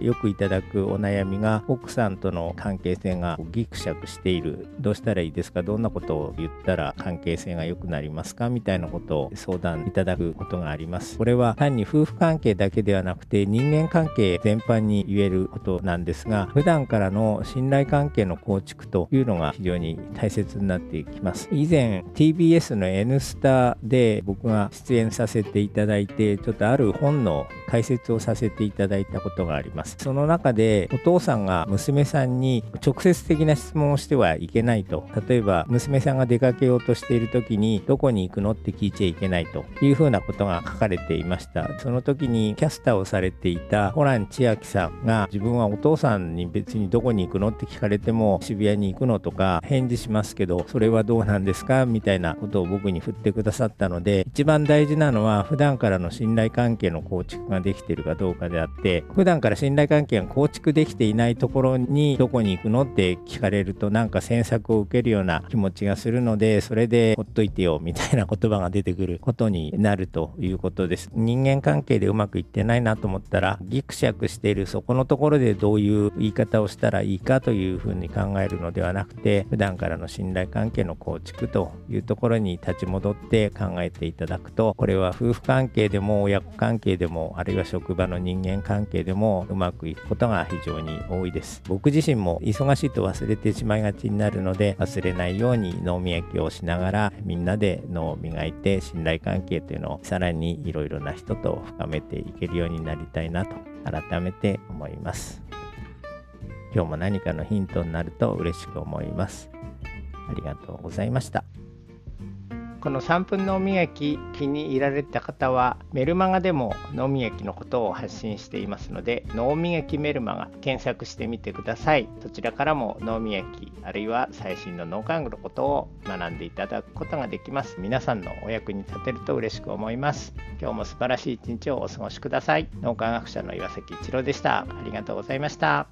よくいただくお悩みが、奥さんとの関係性がギクシャクしている、どうしたらいいですか、どんなことを言ったら関係性が良くなりますか、みたいなことを相談いただくことがあります。これは単に夫婦関係だけではなくて、人間関係全般に言えることなんですが、普段からの信頼関係の構築というのが非常に大切になってきます。以前 TBS の N スタで僕が出演させていただいて、ちょっとある本の解説をさせていただいたことがあります。その中で、お父さんが娘さんに直接的な質問をしてはいけないと、例えば娘さんが出かけようとしている時に、どこに行くのって聞いちゃいけないというふうなことが書かれていました。その時にキャスターをされていたホラン千秋さんが、自分はお父さんに別にどこに行くのって聞かれても、渋谷に行くのとか返事しますけど、それはどうなんですか、みたいなことを僕に振ってくださったので、一番大事なのは普段からの信頼関係の構築ができているかどうかであって、普段から信頼関係が構築できていないところにどこに行くのって聞かれると、なんか詮索を受けるような気持ちがするので、それでほっといてよみたいな言葉が出てくることになるということです。人間関係でうまくいってないなと思ったら、ギクシャクしているそこのところでどういう言い方をしたらいいかというふうに考えるのではなくて、普段からの信頼関係の構築というところに立ち戻って考えていただくと、これは夫婦関係でも親子関係でも、あるいは職場の人間関係でもうまくいくことが非常に多いです。僕自身も忙しいと忘れてしまいがちになるので、忘れないように脳磨きをしながら、みんなで脳を磨いて、信頼関係というのをさらにいろいろな人と深めていけるようになりたいなと改めて思います。今日も何かのヒントになると嬉しく思います。ありがとうございました。この3分脳磨き、気に入られた方はメルマガでも脳磨きのことを発信していますので、脳磨きメルマガ検索してみてください。そちらからも脳磨き、あるいは最新の脳科学のことを学んでいただくことができます。皆さんのお役に立てると嬉しく思います。今日も素晴らしい一日をお過ごしください。脳科学者の岩崎一郎でした。ありがとうございました。